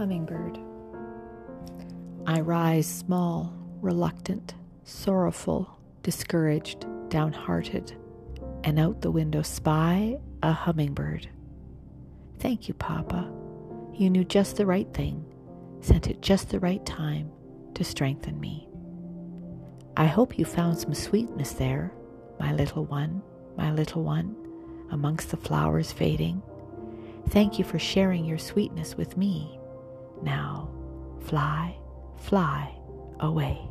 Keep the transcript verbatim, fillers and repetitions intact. hummingbird. I rise small, reluctant, sorrowful, discouraged, downhearted, and out the window spy a hummingbird. Thank you, Papa. You knew just the right thing, sent it just the right time to strengthen me. I hope you found some sweetness there, my little one, my little one, amongst the flowers fading. Thank you for sharing your sweetness with me. Now, fly, fly away.